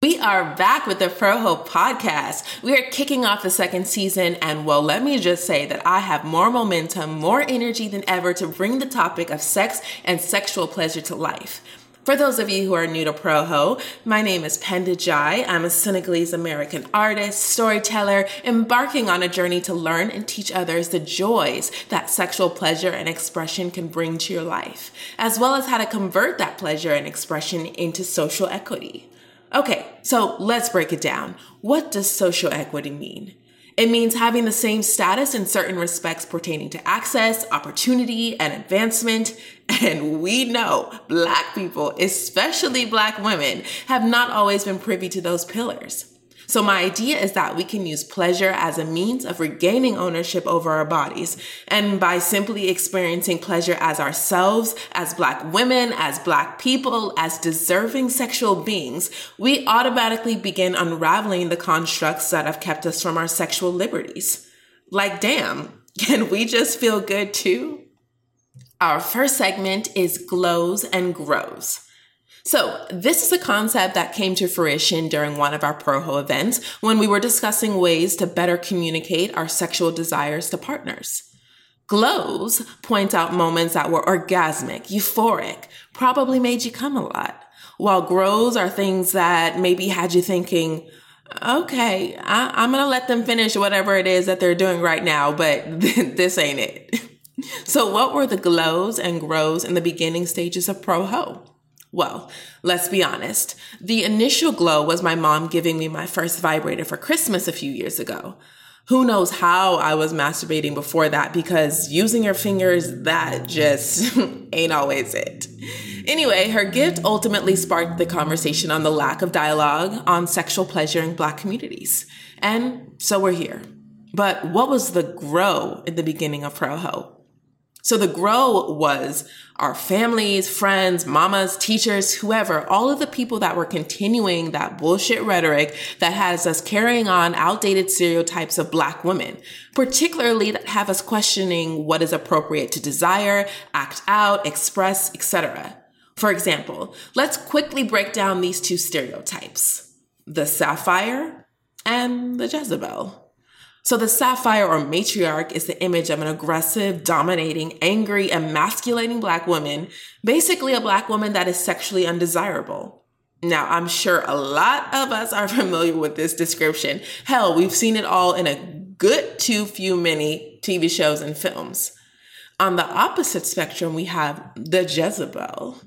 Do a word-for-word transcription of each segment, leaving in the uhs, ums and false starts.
We are back with the ProHo podcast. We are kicking off the second season, and well, let me just say that I have more momentum, more energy than ever to bring the topic of sex and sexual pleasure to life. For those of you who are new to ProHo, my name is Penda Jai. I'm a Senegalese-American artist, storyteller, embarking on a journey to learn and teach others the joys that sexual pleasure and expression can bring to your life, as well as how to convert that pleasure and expression into social equity. Okay, so let's break it down. What does social equity mean? It means having the same status in certain respects pertaining to access, opportunity, and advancement. And we know Black people, especially Black women, have not always been privy to those pillars. So my idea is that we can use pleasure as a means of regaining ownership over our bodies. And by simply experiencing pleasure as ourselves, as Black women, as Black people, as deserving sexual beings, we automatically begin unraveling the constructs that have kept us from our sexual liberties. Like, damn, can we just feel good too? Our first segment is Glows and Grows. So this is a concept that came to fruition during one of our ProHo events when we were discussing ways to better communicate our sexual desires to partners. Glows points out moments that were orgasmic, euphoric, probably made you come a lot, while grows are things that maybe had you thinking, okay, I- I'm going to let them finish whatever it is that they're doing right now, but this ain't it. So what were the glows and grows in the beginning stages of ProHo? Well, let's be honest. The initial glow was my mom giving me my first vibrator for Christmas a few years ago. Who knows how I was masturbating before that, because using your fingers, that just ain't always it. Anyway, her gift ultimately sparked the conversation on the lack of dialogue on sexual pleasure in Black communities. And so we're here. But what was the grow in the beginning of ProHo? So the grow was our families, friends, mamas, teachers, whoever, all of the people that were continuing that bullshit rhetoric that has us carrying on outdated stereotypes of Black women, particularly that have us questioning what is appropriate to desire, act out, express, et cetera. For example, let's quickly break down these two stereotypes, the sapphire and the Jezebel. So the sapphire or matriarch is the image of an aggressive, dominating, angry, emasculating Black woman, basically a Black woman that is sexually undesirable. Now, I'm sure a lot of us are familiar with this description. Hell, we've seen it all in a good too few many T V shows and films. On the opposite spectrum, we have the Jezebel,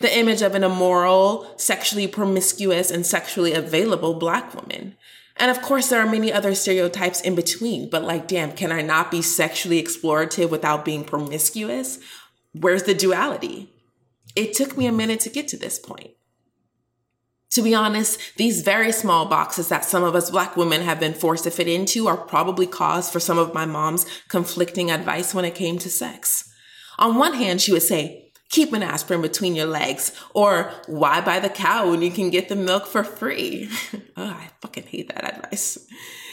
the image of an immoral, sexually promiscuous, and sexually available Black woman. And of course, there are many other stereotypes in between, but like, damn, can I not be sexually explorative without being promiscuous? Where's the duality? It took me a minute to get to this point. To be honest, these very small boxes that some of us Black women have been forced to fit into are probably cause for some of my mom's conflicting advice when it came to sex. On one hand, she would say, keep an aspirin between your legs, or why buy the cow when you can get the milk for free? Oh, I fucking hate that advice.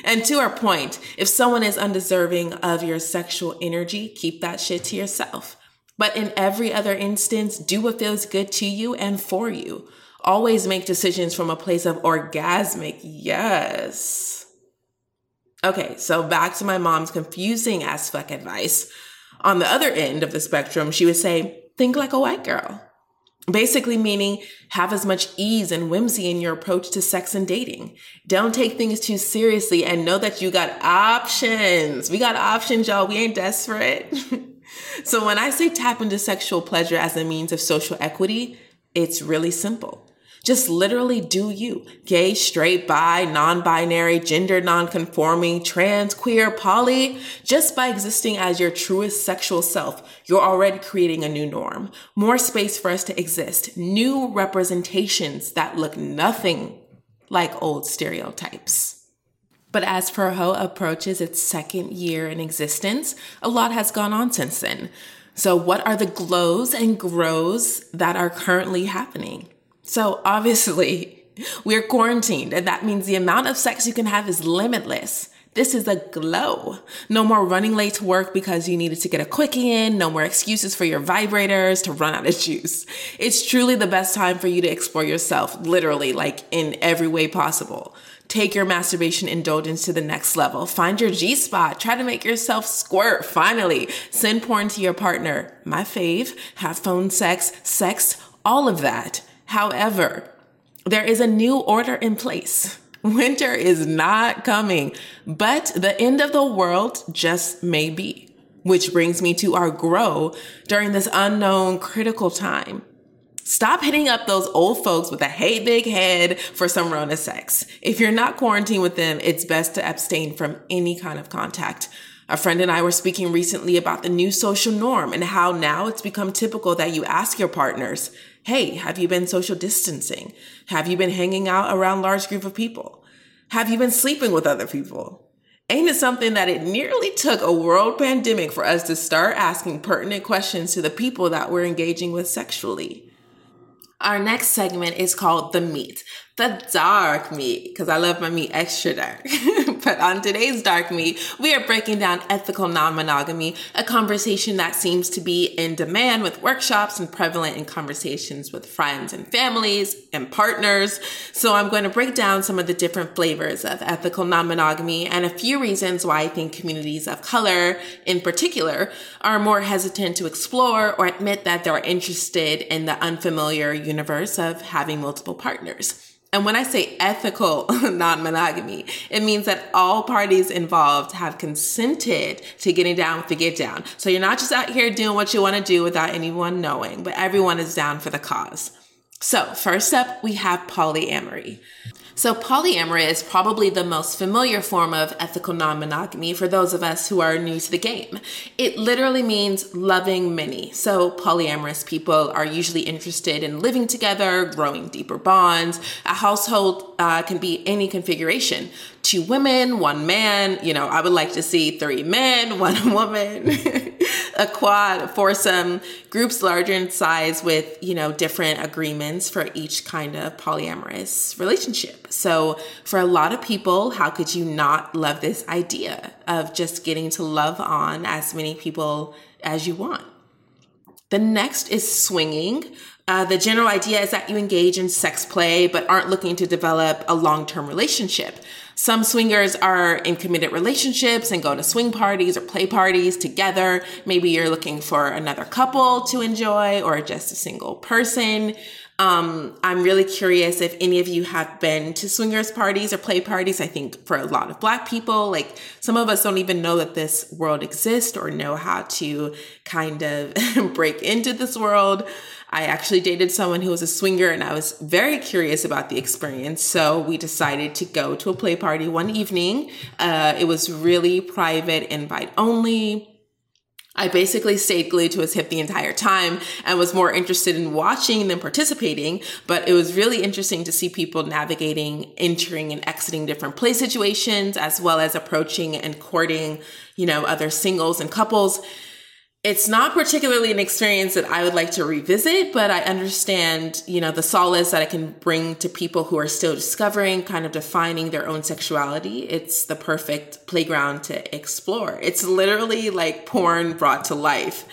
And to her point, if someone is undeserving of your sexual energy, keep that shit to yourself. But in every other instance, do what feels good to you and for you. Always make decisions from a place of orgasmic yes. Okay, so back to my mom's confusing as fuck advice. On the other end of the spectrum, she would say, think like a white girl, basically meaning have as much ease and whimsy in your approach to sex and dating. Don't take things too seriously and know that you got options. We got options, y'all. We ain't desperate. So when I say tap into sexual pleasure as a means of social equity, it's really simple. Just literally do you. Gay, straight, bi, non-binary, gender non-conforming, trans, queer, poly. Just by existing as your truest sexual self, you're already creating a new norm. More space for us to exist. New representations that look nothing like old stereotypes. But as ProHo approaches its second year in existence, a lot has gone on since then. So what are the glows and grows that are currently happening? So obviously, we're quarantined, and that means the amount of sex you can have is limitless. This is a glow. No more running late to work because you needed to get a quickie in. No more excuses for your vibrators to run out of juice. It's truly the best time for you to explore yourself, literally, like in every way possible. Take your masturbation indulgence to the next level. Find your G-spot. Try to make yourself squirt, finally. Send porn to your partner. My fave. Have phone sex, sex, all of that. However, there is a new order in place. Winter is not coming, but the end of the world just may be, which brings me to our grow during this unknown critical time. Stop hitting up those old folks with a hey big head for some Rona sex. If you're not quarantined with them, it's best to abstain from any kind of contact. A friend and I were speaking recently about the new social norm and how now it's become typical that you ask your partners, hey, have you been social distancing? Have you been hanging out around large group of people? Have you been sleeping with other people? Ain't it something that it nearly took a world pandemic for us to start asking pertinent questions to the people that we're engaging with sexually? Our next segment is called The Meat, the dark meat, because I love my meat extra dark. But on today's dark meat, we are breaking down ethical non-monogamy, a conversation that seems to be in demand with workshops and prevalent in conversations with friends and families and partners. So I'm going to break down some of the different flavors of ethical non-monogamy and a few reasons why I think communities of color in particular are more hesitant to explore or admit that they're interested in the unfamiliar universe of having multiple partners. And when I say ethical non-monogamy, it means that all parties involved have consented to getting down with the get down. So you're not just out here doing what you want to do without anyone knowing, but everyone is down for the cause. So first up, we have polyamory. So polyamory is probably the most familiar form of ethical non-monogamy for those of us who are new to the game. It literally means loving many. So polyamorous people are usually interested in living together, growing deeper bonds. A household uh, can be any configuration. Two women, one man, you know, I would like to see three men, one woman, a quad, a foursome, groups larger in size with, you know, different agreements for each kind of polyamorous relationship. So for a lot of people, how could you not love this idea of just getting to love on as many people as you want? The next is swinging. Uh, the general idea is that you engage in sex play, but aren't looking to develop a long-term relationship. Some swingers are in committed relationships and go to swing parties or play parties together. Maybe you're looking for another couple to enjoy or just a single person. Um, I'm really curious if any of you have been to swingers parties or play parties. I think for a lot of Black people, like some of us don't even know that this world exists or know how to kind of break into this world. I actually dated someone who was a swinger and I was very curious about the experience. So we decided to go to a play party one evening. Uh, it was really private, invite only. I basically stayed glued to his hip the entire time and was more interested in watching than participating, but it was really interesting to see people navigating, entering and exiting different play situations, as well as approaching and courting, you know, other singles and couples. It's not particularly an experience that I would like to revisit, but I understand, you know, the solace that I can bring to people who are still discovering, kind of defining their own sexuality. It's the perfect playground to explore. It's literally like porn brought to life.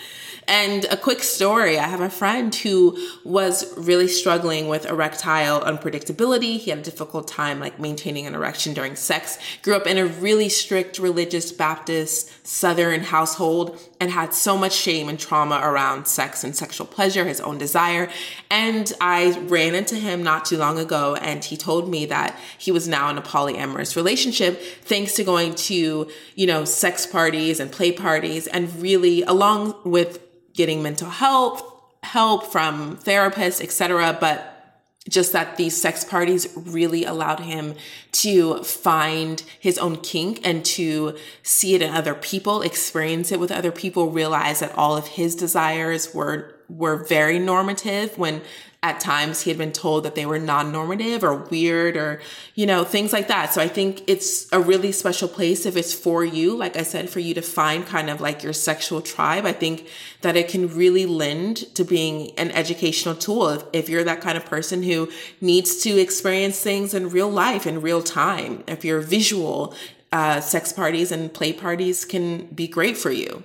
And a quick story, I have a friend who was really struggling with erectile unpredictability. He had a difficult time like maintaining an erection during sex, grew up in a really strict religious Baptist Southern household and had so much shame and trauma around sex and sexual pleasure, his own desire. And I ran into him not too long ago and he told me that he was now in a polyamorous relationship thanks to going to, you know, sex parties and play parties and really along with getting mental health, help from therapists, et cetera. But just that these sex parties really allowed him to find his own kink and to see it in other people, experience it with other people, realize that all of his desires were were very normative when at times he had been told that they were non-normative or weird or, you know, things like that. So I think it's a really special place if it's for you, like I said, for you to find kind of like your sexual tribe. I think that it can really lend to being an educational tool if, if you're that kind of person who needs to experience things in real life, in real time, if you're visual uh, sex parties and play parties can be great for you.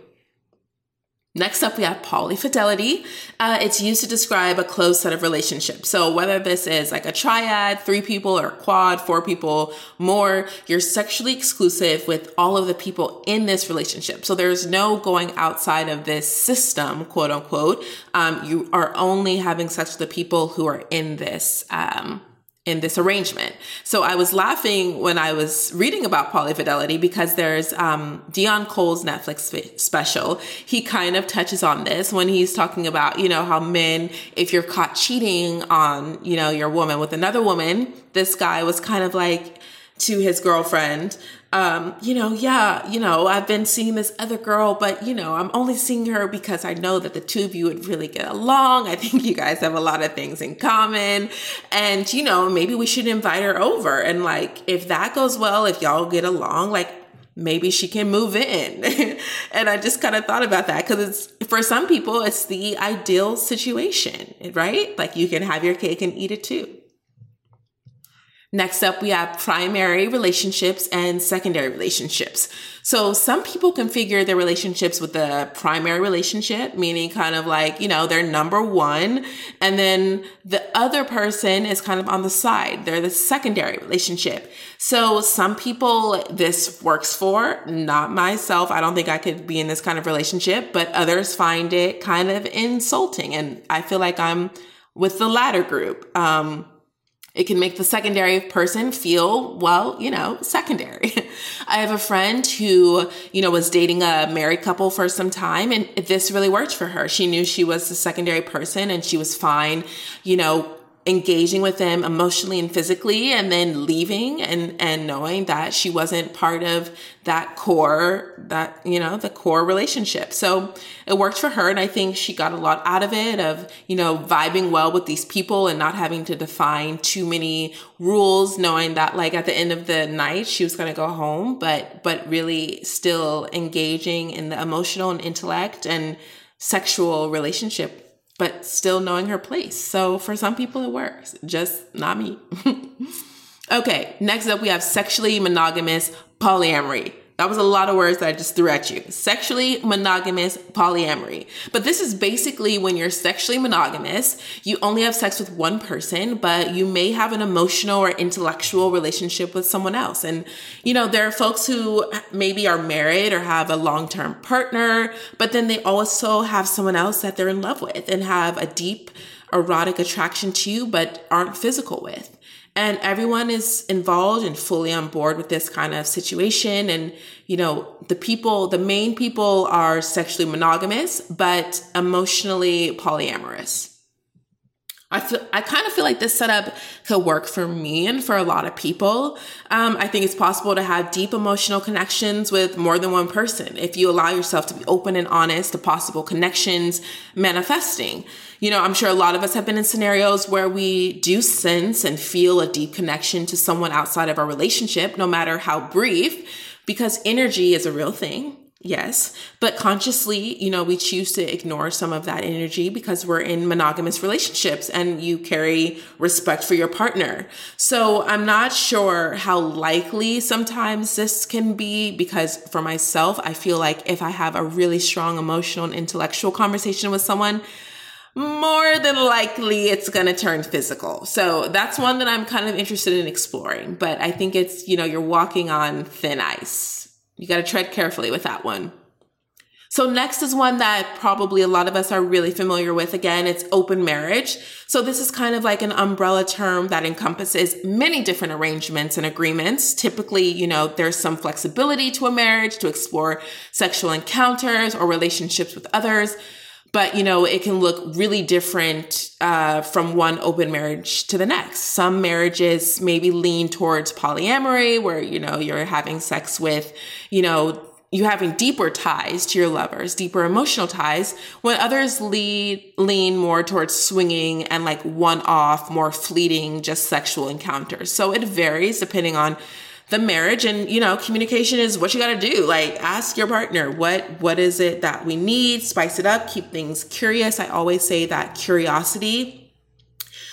Next up, we have polyfidelity. Uh, it's used to describe a closed set of relationships. So whether this is like a triad, three people, or quad, four people, more, you're sexually exclusive with all of the people in this relationship. So there's no going outside of this system, quote unquote. Um, you are only having sex with the people who are in this um in this arrangement. So I was laughing when I was reading about polyfidelity because there's um, Dion Cole's Netflix special. He kind of touches on this when he's talking about, you know, how men, if you're caught cheating on, you know, your woman with another woman, this guy was kind of like to his girlfriend, um, you know, yeah, you know, I've been seeing this other girl, but, you know, I'm only seeing her because I know that the two of you would really get along. I think you guys have a lot of things in common. And, you know, maybe we should invite her over. And, like, if that goes well, if y'all get along, like, maybe she can move in. And I just kind of thought about that because it's, for some people, it's the ideal situation, right? Like, you can have your cake and eat it too. Next up, we have primary relationships and secondary relationships. So some people configure their relationships with the primary relationship, meaning kind of like, you know, they're number one. And then the other person is kind of on the side. They're the secondary relationship. So some people this works for, not myself. I don't think I could be in this kind of relationship, but others find it kind of insulting. And I feel like I'm with the latter group. Um, It can make the secondary person feel, well, you know, secondary. I have a friend who, you know, was dating a married couple for some time, and this really worked for her. She knew she was the secondary person and she was fine, you know, engaging with them emotionally and physically and then leaving and, and knowing that she wasn't part of that core, that, you know, the core relationship. So it worked for her. And I think she got a lot out of it of, you know, vibing well with these people and not having to define too many rules, knowing that like at the end of the night, she was going to go home, but, but really still engaging in the emotional and intellect and sexual relationship, but still knowing her place. So for some people it works, just not me. Okay, next up we have sexually monogamous polyamory. That was a lot of words that I just threw at you. Sexually monogamous polyamory. But this is basically when you're sexually monogamous, you only have sex with one person, but you may have an emotional or intellectual relationship with someone else. And, you know, there are folks who maybe are married or have a long-term partner, but then they also have someone else that they're in love with and have a deep erotic attraction to you, but aren't physical with. And everyone is involved and fully on board with this kind of situation. And, you know, the people, the main people are sexually monogamous, but emotionally polyamorous. I feel, I kind of feel like this setup could work for me and for a lot of people. Um, I think it's possible to have deep emotional connections with more than one person if you allow yourself to be open and honest to possible connections manifesting. You know, I'm sure a lot of us have been in scenarios where we do sense and feel a deep connection to someone outside of our relationship, no matter how brief, because energy is a real thing. Yes. But consciously, you know, we choose to ignore some of that energy because we're in monogamous relationships and you carry respect for your partner. So I'm not sure how likely sometimes this can be because for myself, I feel like if I have a really strong emotional and intellectual conversation with someone, more than likely it's going to turn physical. So that's one that I'm kind of interested in exploring, but I think it's, you know, you're walking on thin ice. You got to tread carefully with that one. So next is one that probably a lot of us are really familiar with. Again, it's open marriage. So this is kind of like an umbrella term that encompasses many different arrangements and agreements. Typically, you know, there's some flexibility to a marriage to explore sexual encounters or relationships with others. But, you know, it can look really different uh, from one open marriage to the next. Some marriages maybe lean towards polyamory where, you know, you're having sex with, you know, you're having deeper ties to your lovers, deeper emotional ties, when others lead, lean more towards swinging and like one-off, more fleeting, just sexual encounters. So it varies depending on the marriage and, you know, communication is what you got to do. Like ask your partner, what, what is it that we need? Spice it up, keep things curious. I always say that curiosity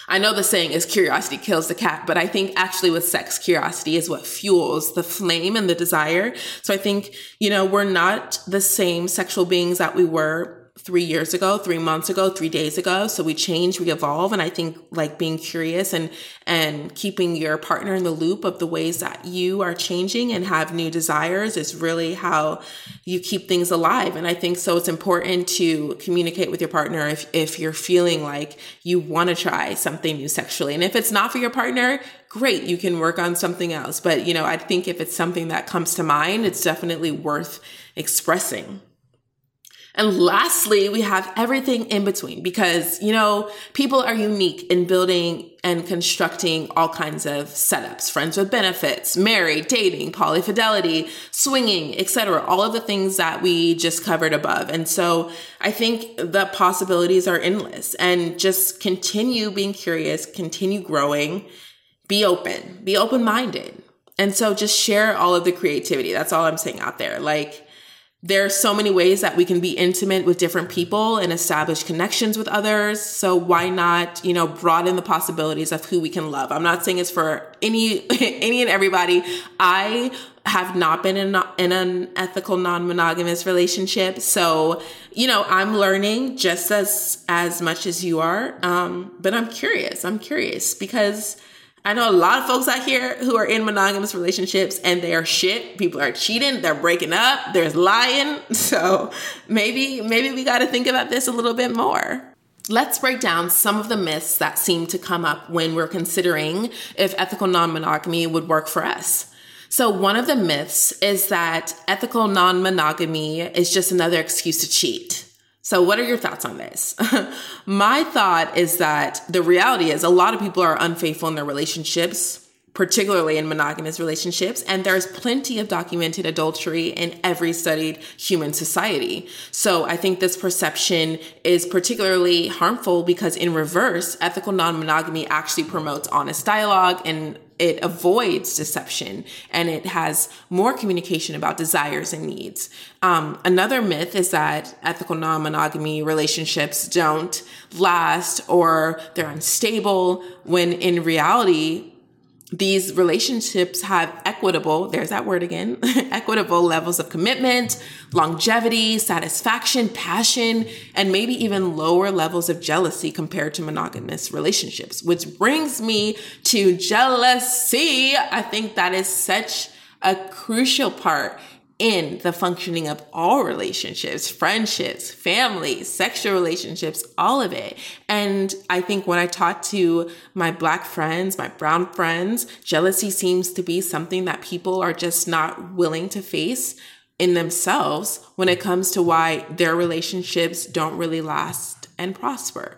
I know the saying is curiosity kills the cat, but I think actually with sex, curiosity is what fuels the flame and the desire. So I think, you know, we're not the same sexual beings that we were three years ago, three months ago, three days ago. So we change, we evolve. And I think like being curious and, and keeping your partner in the loop of the ways that you are changing and have new desires is really how you keep things alive. And I think, so it's important to communicate with your partner if, if you're feeling like you want to try something new sexually. And if it's not for your partner, great, you can work on something else. But, you know, I think if it's something that comes to mind, it's definitely worth expressing. And lastly, we have everything in between, because, you know, people are unique in building and constructing all kinds of setups, friends with benefits, married, dating, polyfidelity, swinging, et cetera. All of the things that we just covered above. And so I think the possibilities are endless, and just continue being curious, continue growing, be open, be open-minded. And so just share all of the creativity. That's all I'm saying out there. Like, there are so many ways that we can be intimate with different people and establish connections with others. So why not, you know, broaden the possibilities of who we can love? I'm not saying it's for any, any and everybody. I have not been in, in an ethical non-monogamous relationship. So, you know, I'm learning just as, as much as you are. Um, but I'm curious. I'm curious because I know a lot of folks out here who are in monogamous relationships and they are shit. People are cheating. They're breaking up. There's lying. So maybe, maybe we got to think about this a little bit more. Let's break down some of the myths that seem to come up when we're considering if ethical non-monogamy would work for us. So one of the myths is that ethical non-monogamy is just another excuse to cheat. So what are your thoughts on this? My thought is that the reality is a lot of people are unfaithful in their relationships, particularly in monogamous relationships. And there's plenty of documented adultery in every studied human society. So I think this perception is particularly harmful because in reverse, ethical non-monogamy actually promotes honest dialogue, and it avoids deception, and it has more communication about desires and needs. Um, another myth is that ethical non-monogamy relationships don't last or they're unstable, when in reality, these relationships have equitable, there's that word again, equitable levels of commitment, longevity, satisfaction, passion, and maybe even lower levels of jealousy compared to monogamous relationships, which brings me to jealousy. I think that is such a crucial part in the functioning of all relationships, friendships, family, sexual relationships, all of it. And I think when I talk to my Black friends, my brown friends, jealousy seems to be something that people are just not willing to face in themselves when it comes to why their relationships don't really last and prosper.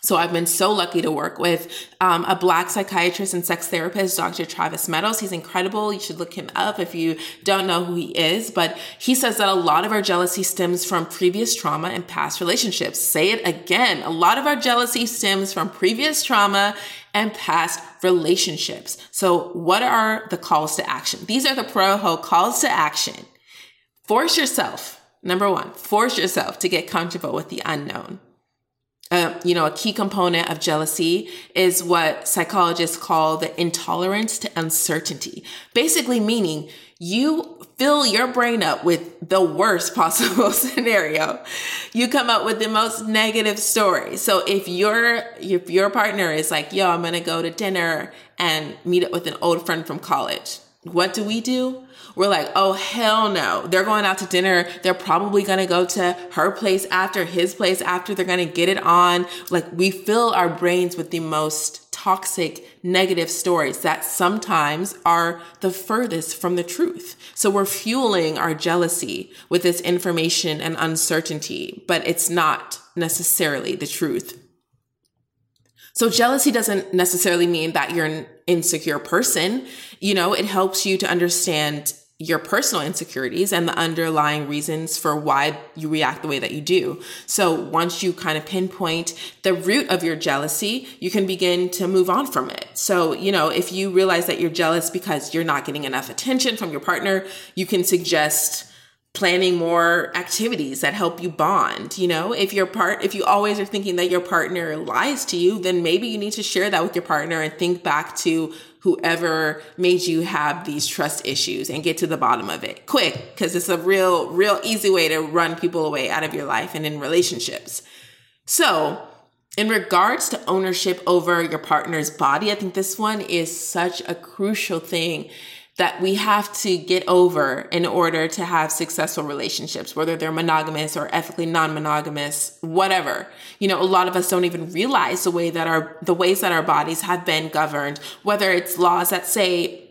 So I've been so lucky to work with um, a Black psychiatrist and sex therapist, Doctor Travis Meadows. He's incredible. You should look him up if you don't know who he is. But he says that a lot of our jealousy stems from previous trauma and past relationships. Say it again. A lot of our jealousy stems from previous trauma and past relationships. So what are the calls to action? These are the ProHo calls to action. Force yourself. Number one, force yourself to get comfortable with the unknown. Uh, you know, a key component of jealousy is what psychologists call the intolerance to uncertainty. Basically meaning you fill your brain up with the worst possible scenario. You come up with the most negative story. So if your, if your partner is like, yo, I'm going to go to dinner and meet up with an old friend from college. What do we do? We're like, oh, hell no. They're going out to dinner. They're probably going to go to her place after, his place after. They're going to get it on. Like, we fill our brains with the most toxic, negative stories that sometimes are the furthest from the truth. So we're fueling our jealousy with this information and uncertainty, but it's not necessarily the truth. So jealousy doesn't necessarily mean that you're an insecure person. You know, it helps you to understand your personal insecurities and the underlying reasons for why you react the way that you do. So once you kind of pinpoint the root of your jealousy, you can begin to move on from it. So, you know, if you realize that you're jealous because you're not getting enough attention from your partner, you can suggest planning more activities that help you bond. You know, if your part, if you always are thinking that your partner lies to you, then maybe you need to share that with your partner and think back to whoever made you have these trust issues and get to the bottom of it quick, because it's a real, real easy way to run people away out of your life and in relationships. So in regards to ownership over your partner's body, I think this one is such a crucial thing that we have to get over in order to have successful relationships, whether they're monogamous or ethically non-monogamous, whatever. You know, a lot of us don't even realize the way that our, the ways that our bodies have been governed, whether it's laws that say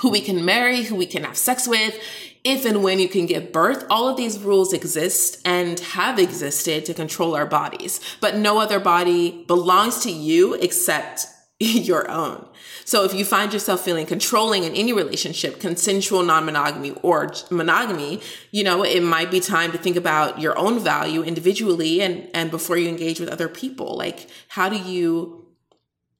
who we can marry, who we can have sex with, if and when you can give birth. All of these rules exist and have existed to control our bodies, but no other body belongs to you except your own. So if you find yourself feeling controlling in any relationship, consensual non-monogamy or monogamy, you know, it might be time to think about your own value individually and, and before you engage with other people. Like, how do you,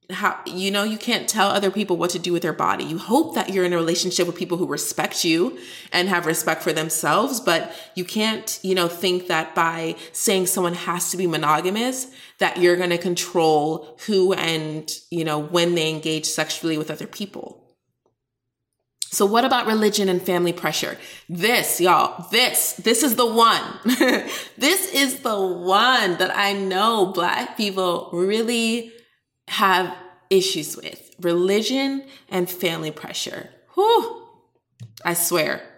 how, you know, you can't tell other people what to do with their body. You hope that you're in a relationship with people who respect you and have respect for themselves, but you can't, you know, think that by saying someone has to be monogamous, that you're going to control who and, you know, when they engage sexually with other people. So what about religion and family pressure? This, y'all, this, this is the one. This is the one that I know Black people really have issues with. Religion and family pressure. Whew, I swear.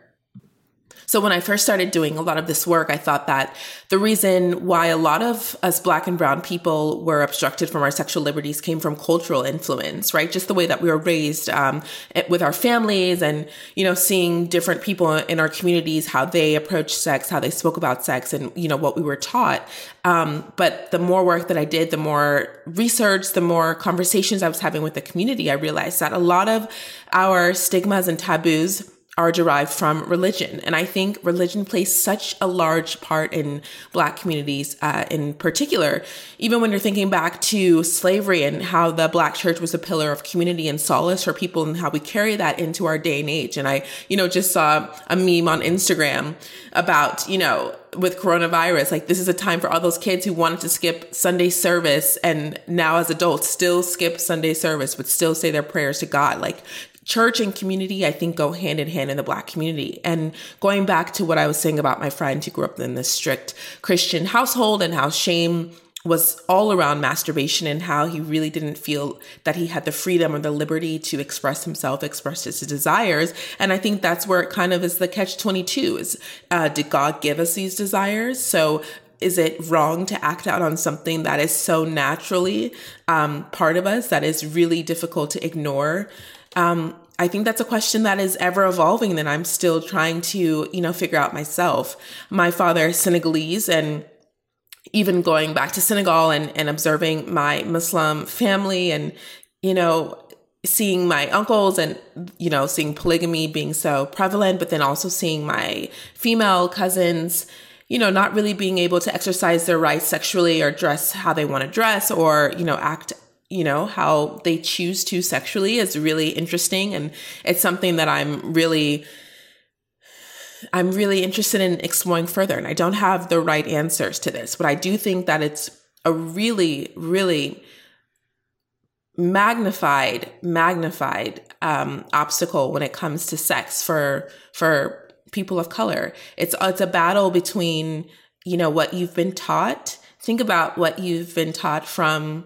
So when I first started doing a lot of this work, I thought that the reason why a lot of us Black and brown people were obstructed from our sexual liberties came from cultural influence, right? Just the way that we were raised um, with our families and, you know, seeing different people in our communities, how they approached sex, how they spoke about sex and, you know, what we were taught. Um, but the more work that I did, the more research, the more conversations I was having with the community, I realized that a lot of our stigmas and taboos are derived from religion. And I think religion plays such a large part in Black communities uh, in particular, even when you're thinking back to slavery and how the Black church was a pillar of community and solace for people and how we carry that into our day and age. And I, you know, just saw a meme on Instagram about, you know, with coronavirus, like this is a time for all those kids who wanted to skip Sunday service and now as adults still skip Sunday service, but still say their prayers to God. Like, church and community, I think, go hand in hand in the Black community. And going back to what I was saying about my friend who grew up in this strict Christian household and how shame was all around masturbation and how he really didn't feel that he had the freedom or the liberty to express himself, express his desires. And I think that's where it kind of is the catch twenty-two is, uh, did God give us these desires? So is it wrong to act out on something that is so naturally um, part of us that is really difficult to ignore? Um, I think that's a question that is ever evolving that I'm still trying to, you know, figure out myself. My father is Senegalese, and even going back to Senegal and, and observing my Muslim family and, you know, seeing my uncles and, you know, seeing polygamy being so prevalent, but then also seeing my female cousins, you know, not really being able to exercise their rights sexually or dress how they want to dress or, you know, act you know, how they choose to sexually is really interesting. And it's something that I'm really, I'm really interested in exploring further. And I don't have the right answers to this, but I do think that it's a really, really magnified, magnified, um, obstacle when it comes to sex for, for people of color. It's, it's a battle between, you know, what you've been taught. Think about what you've been taught from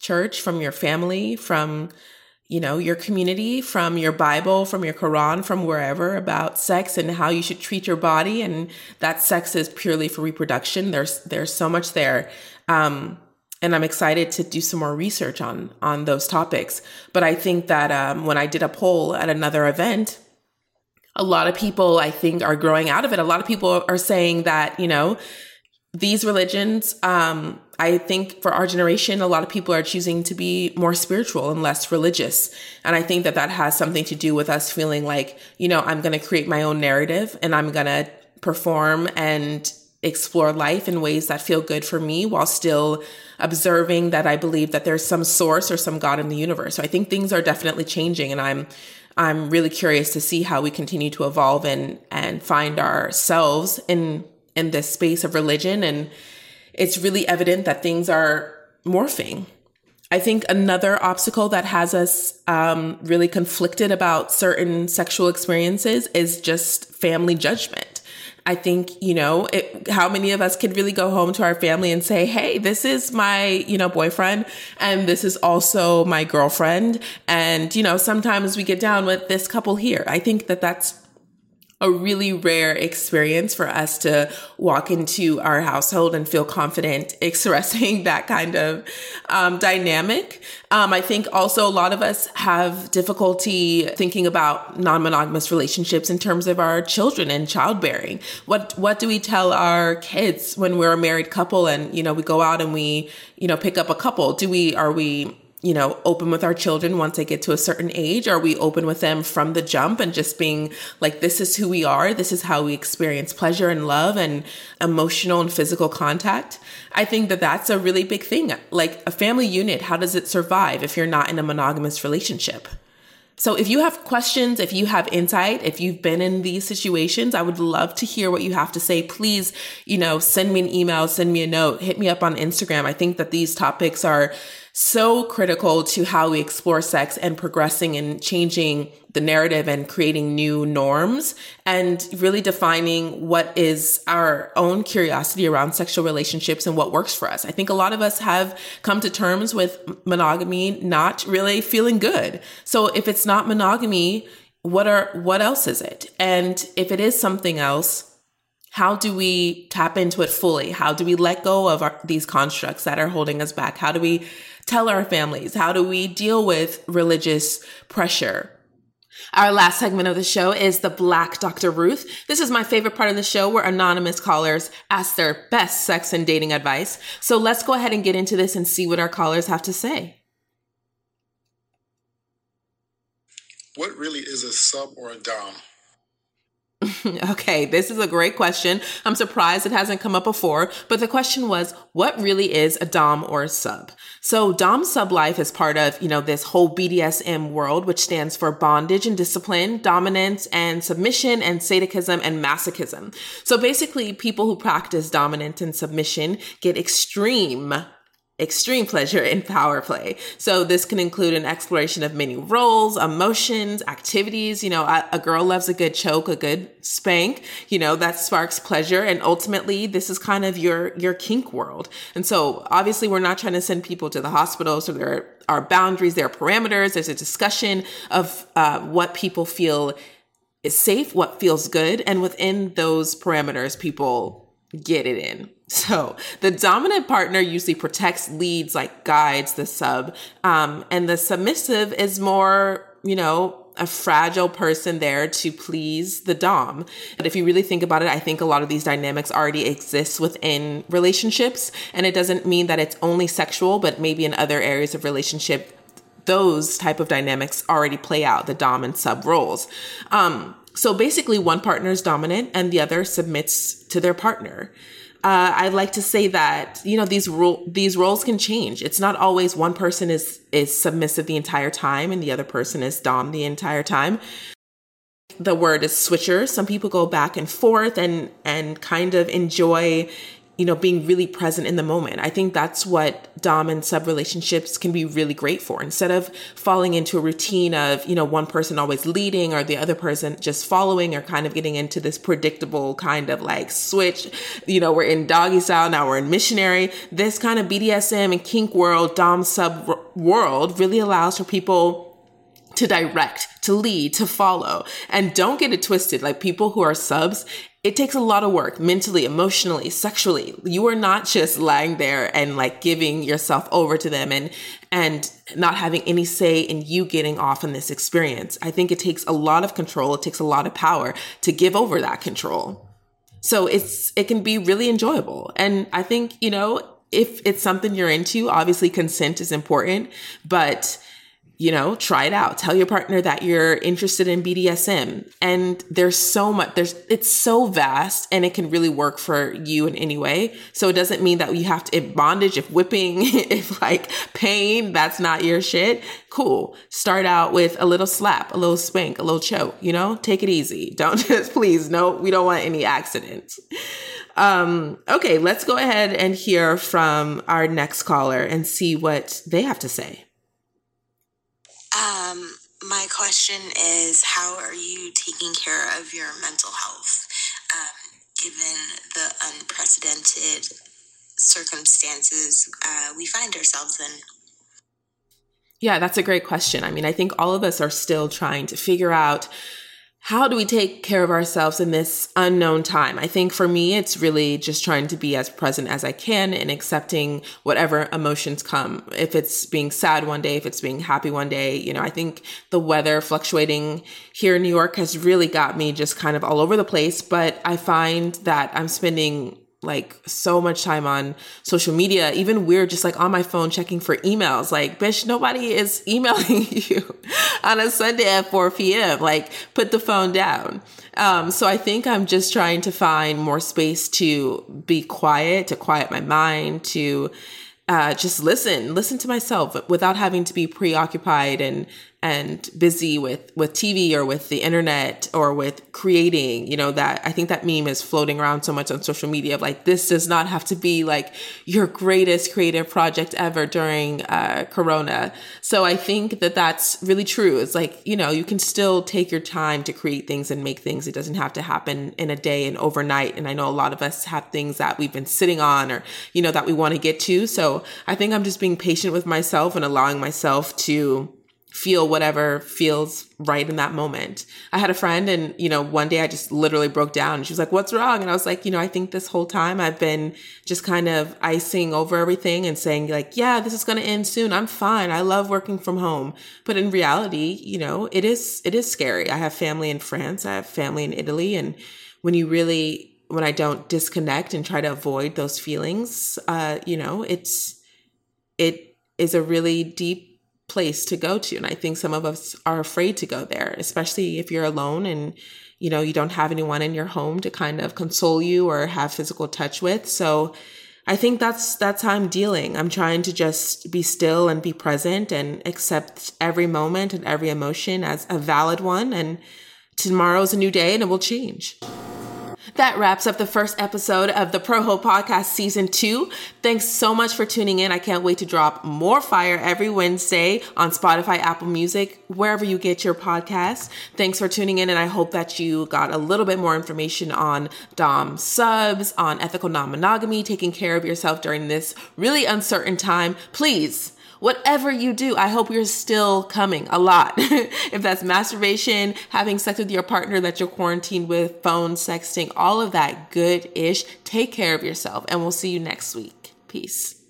church, from your family, from, you know, your community, from your Bible, from your Quran, from wherever about sex and how you should treat your body. And that sex is purely for reproduction. There's, there's so much there. Um, and I'm excited to do some more research on, on those topics. But I think that, um, when I did a poll at another event, a lot of people, I think, are growing out of it. A lot of people are saying that, you know, these religions, um, I think for our generation, a lot of people are choosing to be more spiritual and less religious. And I think that that has something to do with us feeling like, you know, I'm going to create my own narrative and I'm going to perform and explore life in ways that feel good for me while still observing that I believe that there's some source or some God in the universe. So I think things are definitely changing. And I'm I'm really curious to see how we continue to evolve and and find ourselves in in this space of religion. And it's really evident that things are morphing. I think another obstacle that has us um, really conflicted about certain sexual experiences is just family judgment. I think, you know, it, how many of us could really go home to our family and say, hey, this is my, you know, boyfriend, and this is also my girlfriend. And, you know, sometimes we get down with this couple here. I think that that's a really rare experience for us to walk into our household and feel confident expressing that kind of um, dynamic. Um, I think also a lot of us have difficulty thinking about non-monogamous relationships in terms of our children and childbearing. What what do we tell our kids when we're a married couple and, you know, we go out and we, you know, pick up a couple? Do we, are we, you know, open with our children once they get to a certain age? Are we open with them from the jump and just being like, this is who we are. This is how we experience pleasure and love and emotional and physical contact. I think that that's a really big thing. Like a family unit, how does it survive if you're not in a monogamous relationship? So if you have questions, if you have insight, if you've been in these situations, I would love to hear what you have to say. Please, you know, send me an email, send me a note, hit me up on Instagram. I think that these topics are so critical to how we explore sex and progressing and changing the narrative and creating new norms and really defining what is our own curiosity around sexual relationships and what works for us. I think a lot of us have come to terms with monogamy not really feeling good. So if it's not monogamy, what are, what else is it? And if it is something else, how do we tap into it fully? How do we let go of our, these constructs that are holding us back? How do we tell our families? How do we deal with religious pressure? Our last segment of the show is the Black Doctor Ruth. This is my favorite part of the show where anonymous callers ask their best sex and dating advice. So let's go ahead and get into this and see what our callers have to say. What really is a sub or a dom? Okay, this is a great question. I'm surprised it hasn't come up before, but the question was, what really is a dom or a sub? So dom sub life is part of, you know, this whole B D S M world, which stands for bondage and discipline, dominance and submission, and sadism and masochism. So basically, people who practice dominance and submission get extreme extreme pleasure in power play. So this can include an exploration of many roles, emotions, activities. You know, a, a girl loves a good choke, a good spank, you know, that sparks pleasure. And ultimately, this is kind of your, your kink world. And so obviously we're not trying to send people to the hospital. So there are boundaries, there are parameters. There's a discussion of uh, what people feel is safe, what feels good. And within those parameters, people get it in. So the dominant partner usually protects, leads, like guides the sub. Um, and the submissive is more, you know, a fragile person there to please the dom. But if you really think about it, I think a lot of these dynamics already exist within relationships. And it doesn't mean that it's only sexual, but maybe in other areas of relationship, those type of dynamics already play out, the dom and sub roles. Um, so basically one partner is dominant and the other submits to their partner. Uh, I'd like to say that, you know, these ro- these roles can change. It's not always one person is is submissive the entire time and the other person is dom the entire time. The word is switcher. Some people go back and forth and and kind of enjoy, you know, being really present in the moment. I think that's what dom and sub relationships can be really great for. Instead of falling into a routine of, you know, one person always leading or the other person just following or kind of getting into this predictable kind of like switch, you know, we're in doggy style, now we're in missionary. This kind of B D S M and kink world, dom sub r- world really allows for people to direct, to lead, to follow. And don't get it twisted. Like people who are subs, it takes a lot of work mentally, emotionally, sexually. You are not just lying there and like giving yourself over to them and, and not having any say in you getting off in this experience. I think it takes a lot of control. It takes a lot of power to give over that control. So it's, it can be really enjoyable. And I think, you know, if it's something you're into, obviously consent is important, but you know, try it out. Tell your partner that you're interested in B D S M. And there's so much, there's, it's so vast, and it can really work for you in any way. So it doesn't mean that you have to, if bondage, if whipping, if like pain, that's not your shit. Cool. Start out with a little slap, a little spank, a little choke, you know, take it easy. Don't just, please. No, we don't want any accidents. Um, okay. Let's go ahead and hear from our next caller and see what they have to say. Um, my question is, how are you taking care of your mental health, um, given the unprecedented circumstances uh, we find ourselves in? Yeah, that's a great question. I mean, I think all of us are still trying to figure out, how do we take care of ourselves in this unknown time? I think for me, it's really just trying to be as present as I can and accepting whatever emotions come. If it's being sad one day, if it's being happy one day, you know, I think the weather fluctuating here in New York has really got me just kind of all over the place. But I find that I'm spending like so much time on social media, even weird, just like on my phone checking for emails. Like, bitch, nobody is emailing you on a Sunday at four p.m. Like, put the phone down. Um, so I think I'm just trying to find more space to be quiet, to quiet my mind, to uh, just listen, listen to myself without having to be preoccupied and and busy with, with T V or with the internet or with creating, you know, that I think that meme is floating around so much on social media of like, this does not have to be like your greatest creative project ever during uh, Corona. So I think that that's really true. It's like, you know, you can still take your time to create things and make things. It doesn't have to happen in a day and overnight. And I know a lot of us have things that we've been sitting on or, you know, that we want to get to. So I think I'm just being patient with myself and allowing myself to feel whatever feels right in that moment. I had a friend and, you know, one day I just literally broke down and she was like, what's wrong? And I was like, you know, I think this whole time I've been just kind of icing over everything and saying like, yeah, this is going to end soon. I'm fine. I love working from home. But in reality, you know, it is, it is scary. I have family in France. I have family in Italy. And when you really, when I don't disconnect and try to avoid those feelings, uh, you know, it's, it is a really deep place to go to. And I think some of us are afraid to go there, especially if you're alone and, you know, you don't have anyone in your home to kind of console you or have physical touch with. So I think that's, that's how I'm dealing. I'm trying to just be still and be present and accept every moment and every emotion as a valid one. And tomorrow's a new day and it will change. That wraps up the first episode of the ProHo Podcast Season two. Thanks so much for tuning in. I can't wait to drop more fire every Wednesday on Spotify, Apple Music, wherever you get your podcasts. Thanks for tuning in, and I hope that you got a little bit more information on Dom subs, on ethical non-monogamy, taking care of yourself during this really uncertain time. Please, whatever you do, I hope you're still coming a lot. If that's masturbation, having sex with your partner that you're quarantined with, phone sexting, all of that good-ish, take care of yourself, and we'll see you next week. Peace.